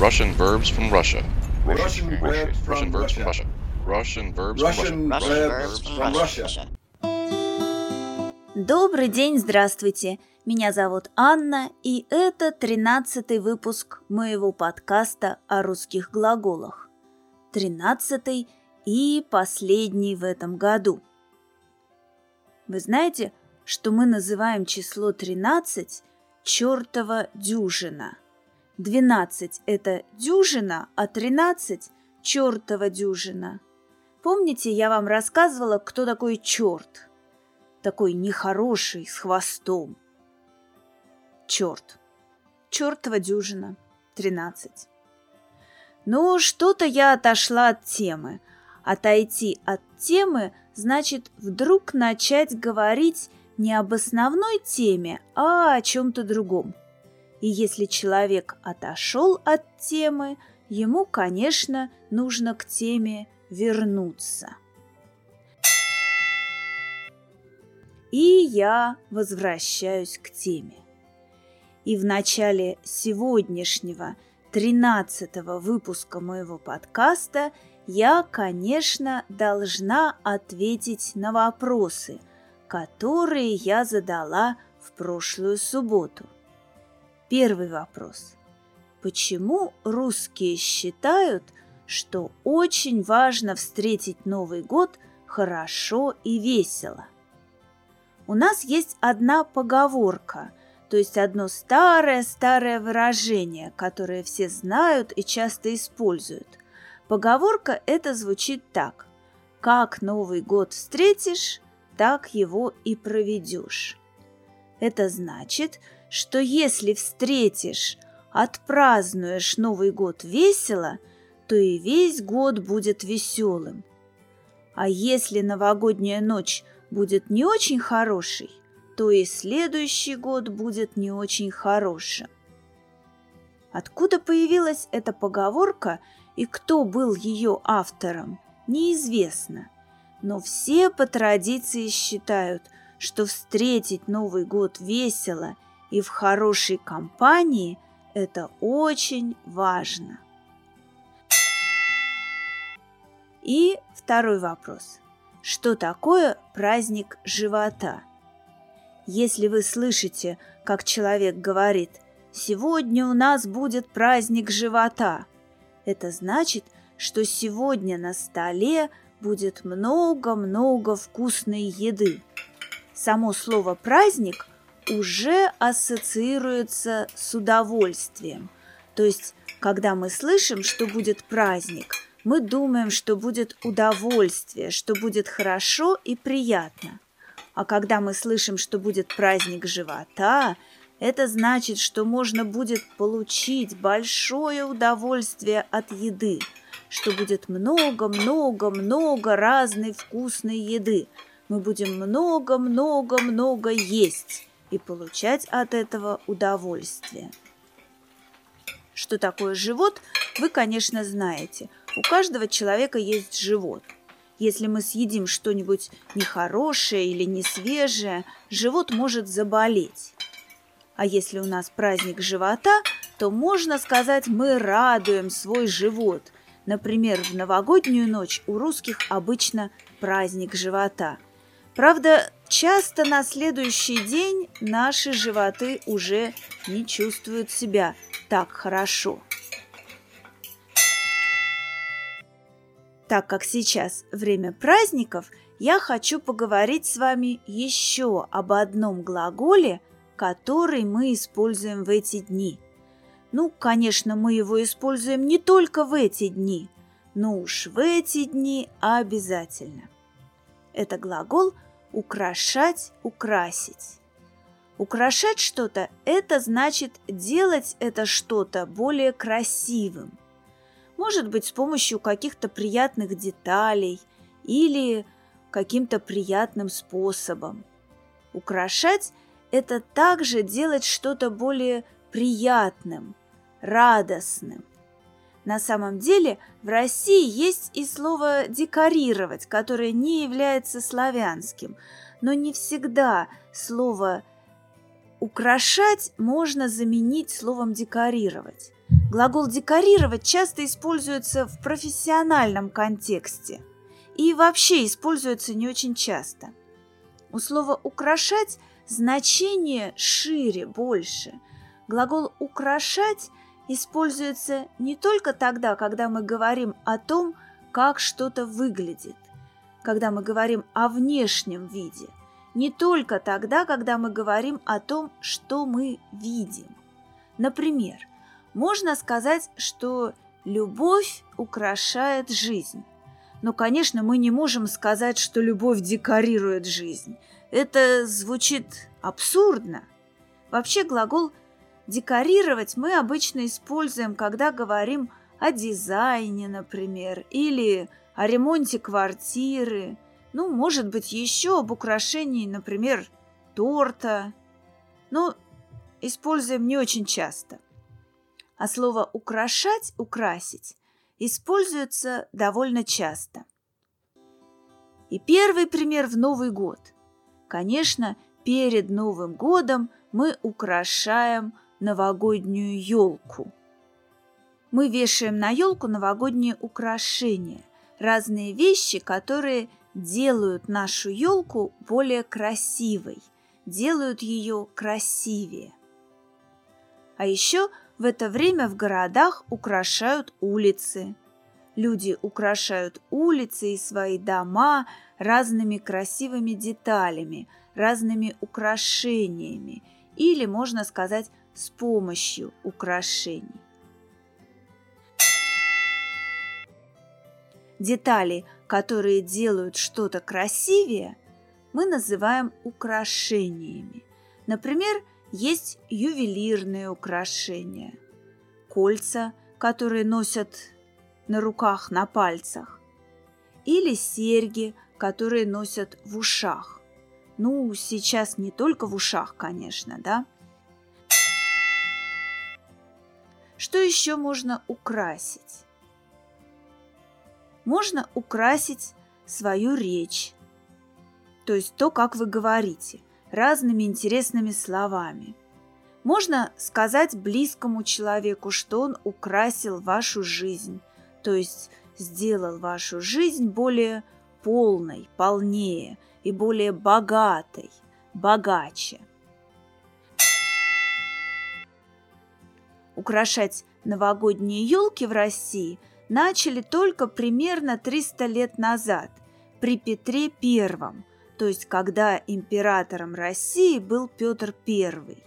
Russian verbs from Russia. Russian verbs from Russia. Russian verbs from Russia. Добрый день, здравствуйте. Меня зовут Анна, и это 13-й выпуск моего подкаста о русских глаголах. 13-й и последний в этом году. Вы знаете, что мы называем число 13 чертова дюжина. 12 – это дюжина, а 13 – чертова дюжина. Помните, я вам рассказывала, кто такой черт? Такой нехороший, с хвостом. Черт. Чертова дюжина. 13. Ну, что-то я отошла от темы. Отойти от темы значит вдруг начать говорить не об основной теме, а о чем-то другом. И если человек отошел от темы, ему, конечно, нужно к теме вернуться. И я возвращаюсь к теме. И в начале сегодняшнего 13-го выпуска моего подкаста я, конечно, должна ответить на вопросы, которые я задала в прошлую субботу. Первый вопрос. Почему русские считают, что очень важно встретить Новый год хорошо и весело? У нас есть одна поговорка, то есть одно старое-старое выражение, которое все знают и часто используют. Поговорка эта звучит так. Как Новый год встретишь, так его и проведешь. Это значит, что если встретишь, отпразднуешь Новый год весело, то и весь год будет веселым. А если новогодняя ночь будет не очень хорошей, то и следующий год будет не очень хорошим. Откуда появилась эта поговорка и кто был ее автором, неизвестно. Но все по традиции считают, что встретить Новый год весело и в хорошей компании – это очень важно. И второй вопрос. Что такое праздник живота? Если вы слышите, как человек говорит «Сегодня у нас будет праздник живота», это значит, что сегодня на столе будет много-много вкусной еды. Само слово «праздник» уже ассоциируется с удовольствием. То есть, когда мы слышим, что будет праздник, мы думаем, что будет удовольствие, что будет хорошо и приятно. А когда мы слышим, что будет праздник живота, это значит, что можно будет получить большое удовольствие от еды, что будет много-много-много разной вкусной еды. Мы будем много-много-много есть и получать от этого удовольствие. Что такое живот, вы, конечно, знаете. У каждого человека есть живот. Если мы съедим что-нибудь нехорошее или несвежее, живот может заболеть. А если у нас праздник живота, то можно сказать, мы радуем свой живот. Например, в новогоднюю ночь у русских обычно праздник живота. Правда, часто на следующий день наши животы уже не чувствуют себя так хорошо. Так как сейчас время праздников, я хочу поговорить с вами еще об одном глаголе, который мы используем в эти дни. Ну, конечно, мы его используем не только в эти дни, но уж в эти дни обязательно. Это глагол «украшать», «украсить». Украшать что-то – это значит делать это что-то более красивым. Может быть, с помощью каких-то приятных деталей или каким-то приятным способом. Украшать – это также делать что-то более приятным, радостным. На самом деле в России есть и слово «декорировать», которое не является славянским, но не всегда слово «украшать» можно заменить словом «декорировать». Глагол «декорировать» часто используется в профессиональном контексте и вообще используется не очень часто. У слова «украшать» значение шире, больше. Глагол «украшать» используется не только тогда, когда мы говорим о том, как что-то выглядит, когда мы говорим о внешнем виде, не только тогда, когда мы говорим о том, что мы видим. Например, можно сказать, что любовь украшает жизнь. Но, конечно, мы не можем сказать, что любовь декорирует жизнь. Это звучит абсурдно. Вообще глагол «декорировать» мы обычно используем, когда говорим о дизайне, например, или о ремонте квартиры, может быть, еще об украшении, например, торта. Используем не очень часто. А слово «украшать», «украсить» используется довольно часто. И первый пример в Новый год. Конечно, перед Новым годом мы украшаем новогоднюю елку. Мы вешаем на елку новогодние украшения, разные вещи, которые делают нашу елку более красивой, делают ее красивее. А еще в это время в городах украшают улицы. Люди украшают улицы и свои дома разными красивыми деталями, разными украшениями или, можно сказать, с помощью украшений. Детали, которые делают что-то красивее, мы называем украшениями. Например, есть ювелирные украшения, кольца, которые носят на руках, на пальцах, или серьги, которые носят в ушах. Сейчас не только в ушах, конечно, да? Что еще можно украсить? Можно украсить свою речь, то есть то, как вы говорите, разными интересными словами. Можно сказать близкому человеку, что он украсил вашу жизнь, то есть сделал вашу жизнь более полной, полнее и более богатой, богаче. Украшать новогодние елки в России начали только примерно 300 лет назад, при Петре Первом, то есть когда императором России был Петр Первый.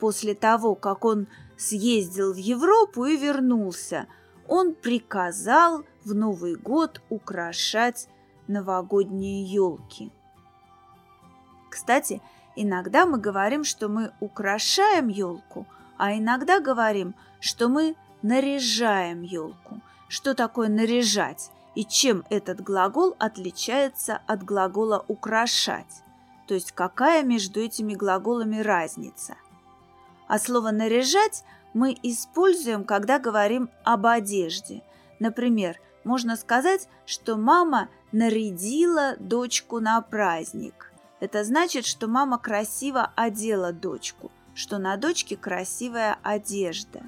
После того, как он съездил в Европу и вернулся, он приказал в Новый год украшать новогодние елки. Кстати, иногда мы говорим, что мы украшаем елку, а иногда говорим, что мы наряжаем елку. Что такое наряжать? И чем этот глагол отличается от глагола «украшать», то есть какая между этими глаголами разница. А слово «наряжать» мы используем, когда говорим об одежде. Например, можно сказать, что мама нарядила дочку на праздник. Это значит, что мама красиво одела дочку, что на дочке красивая одежда.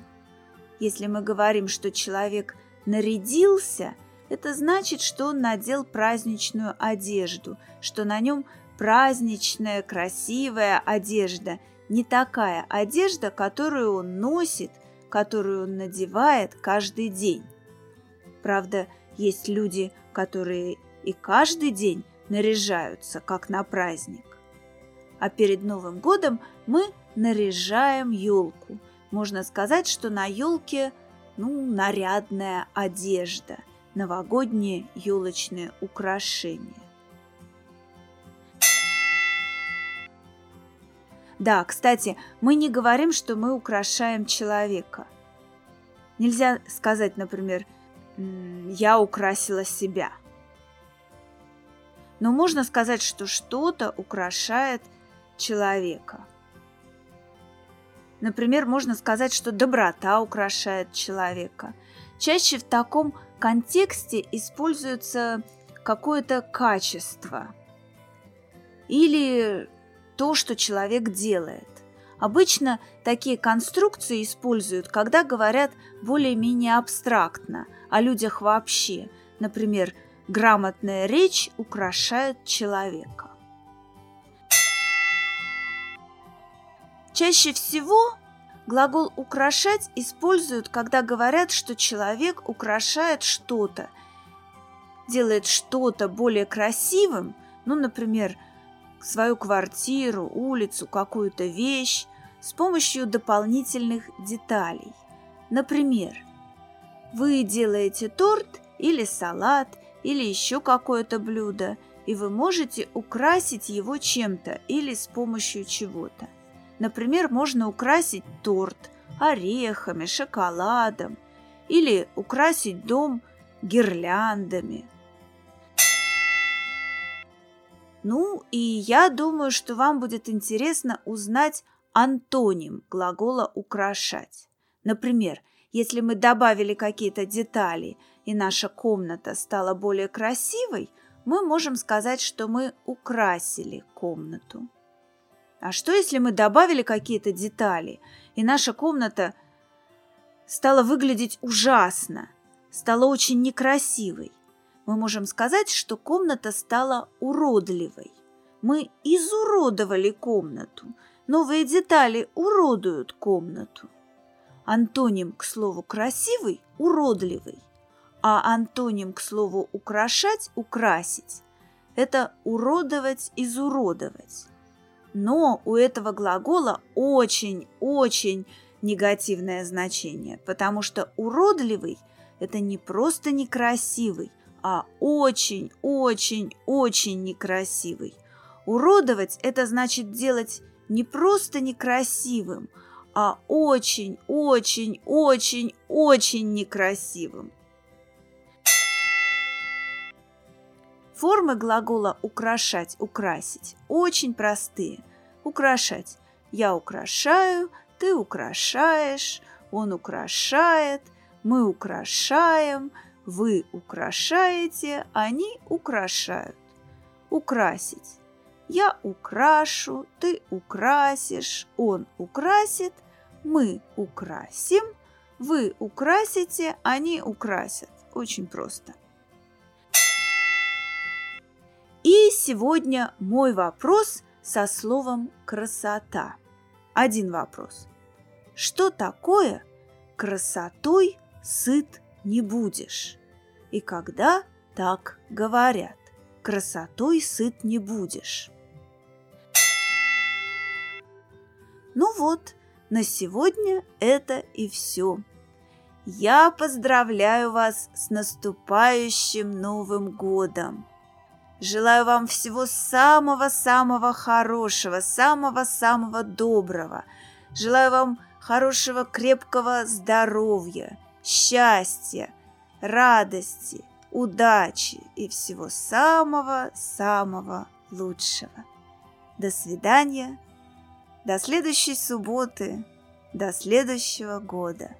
Если мы говорим, что человек нарядился, это значит, что он надел праздничную одежду, что на нем праздничная, красивая одежда, не такая одежда, которую он носит, которую он надевает каждый день. Правда, есть люди, которые и каждый день наряжаются, как на праздник. А перед Новым годом мы наряжаем елку. Можно сказать, что на елке, нарядная одежда. Новогодние елочные украшения. Да, кстати, мы не говорим, что мы украшаем человека. Нельзя сказать, например, «я украсила себя». Но можно сказать, что что-то украшает человека. Например, можно сказать, что доброта украшает человека. Чаще в таком контексте используется какое-то качество или то, что человек делает. Обычно такие конструкции используют, когда говорят более-менее абстрактно о людях вообще. Например, грамотная речь украшает человека. Чаще всего глагол «украшать» используют, когда говорят, что человек украшает что-то, делает что-то более красивым, например, свою квартиру, улицу, какую-то вещь с помощью дополнительных деталей. Например, вы делаете торт или салат, или еще какое-то блюдо, и вы можете украсить его чем-то или с помощью чего-то. Например, можно украсить торт орехами, шоколадом, или украсить дом гирляндами. И я думаю, что вам будет интересно узнать антоним глагола «украшать». Например, если мы добавили какие-то детали, и наша комната стала более красивой, мы можем сказать, что мы украсили комнату. А что, если мы добавили какие-то детали, и наша комната стала выглядеть ужасно, стала очень некрасивой? Мы можем сказать, что комната стала уродливой. Мы изуродовали комнату. Новые детали уродуют комнату. Антоним к слову «красивый» – уродливый, а антоним к слову «украшать» – украсить. Это уродовать, изуродовать. Но у этого глагола очень-очень негативное значение, потому что уродливый – это не просто некрасивый, а очень-очень-очень некрасивый. Уродовать – это значит делать не просто некрасивым, а очень-очень-очень-очень некрасивым. Формы глагола «украшать», «украсить» очень простые. Украшать. Я украшаю, ты украшаешь, он украшает, мы украшаем, вы украшаете, они украшают. Украсить. Я украшу, ты украсишь, он украсит, мы украсим, вы украсите, они украсят. Очень просто. И сегодня мой вопрос со словом «красота». Один вопрос. Что такое «красотой сыт не будешь»? И когда так говорят «красотой сыт не будешь»? На сегодня это и все. Я поздравляю вас с наступающим Новым годом! Желаю вам всего самого-самого хорошего, самого-самого доброго. Желаю вам хорошего, крепкого здоровья, счастья, радости, удачи и всего самого-самого лучшего. До свидания, до следующей субботы, до следующего года.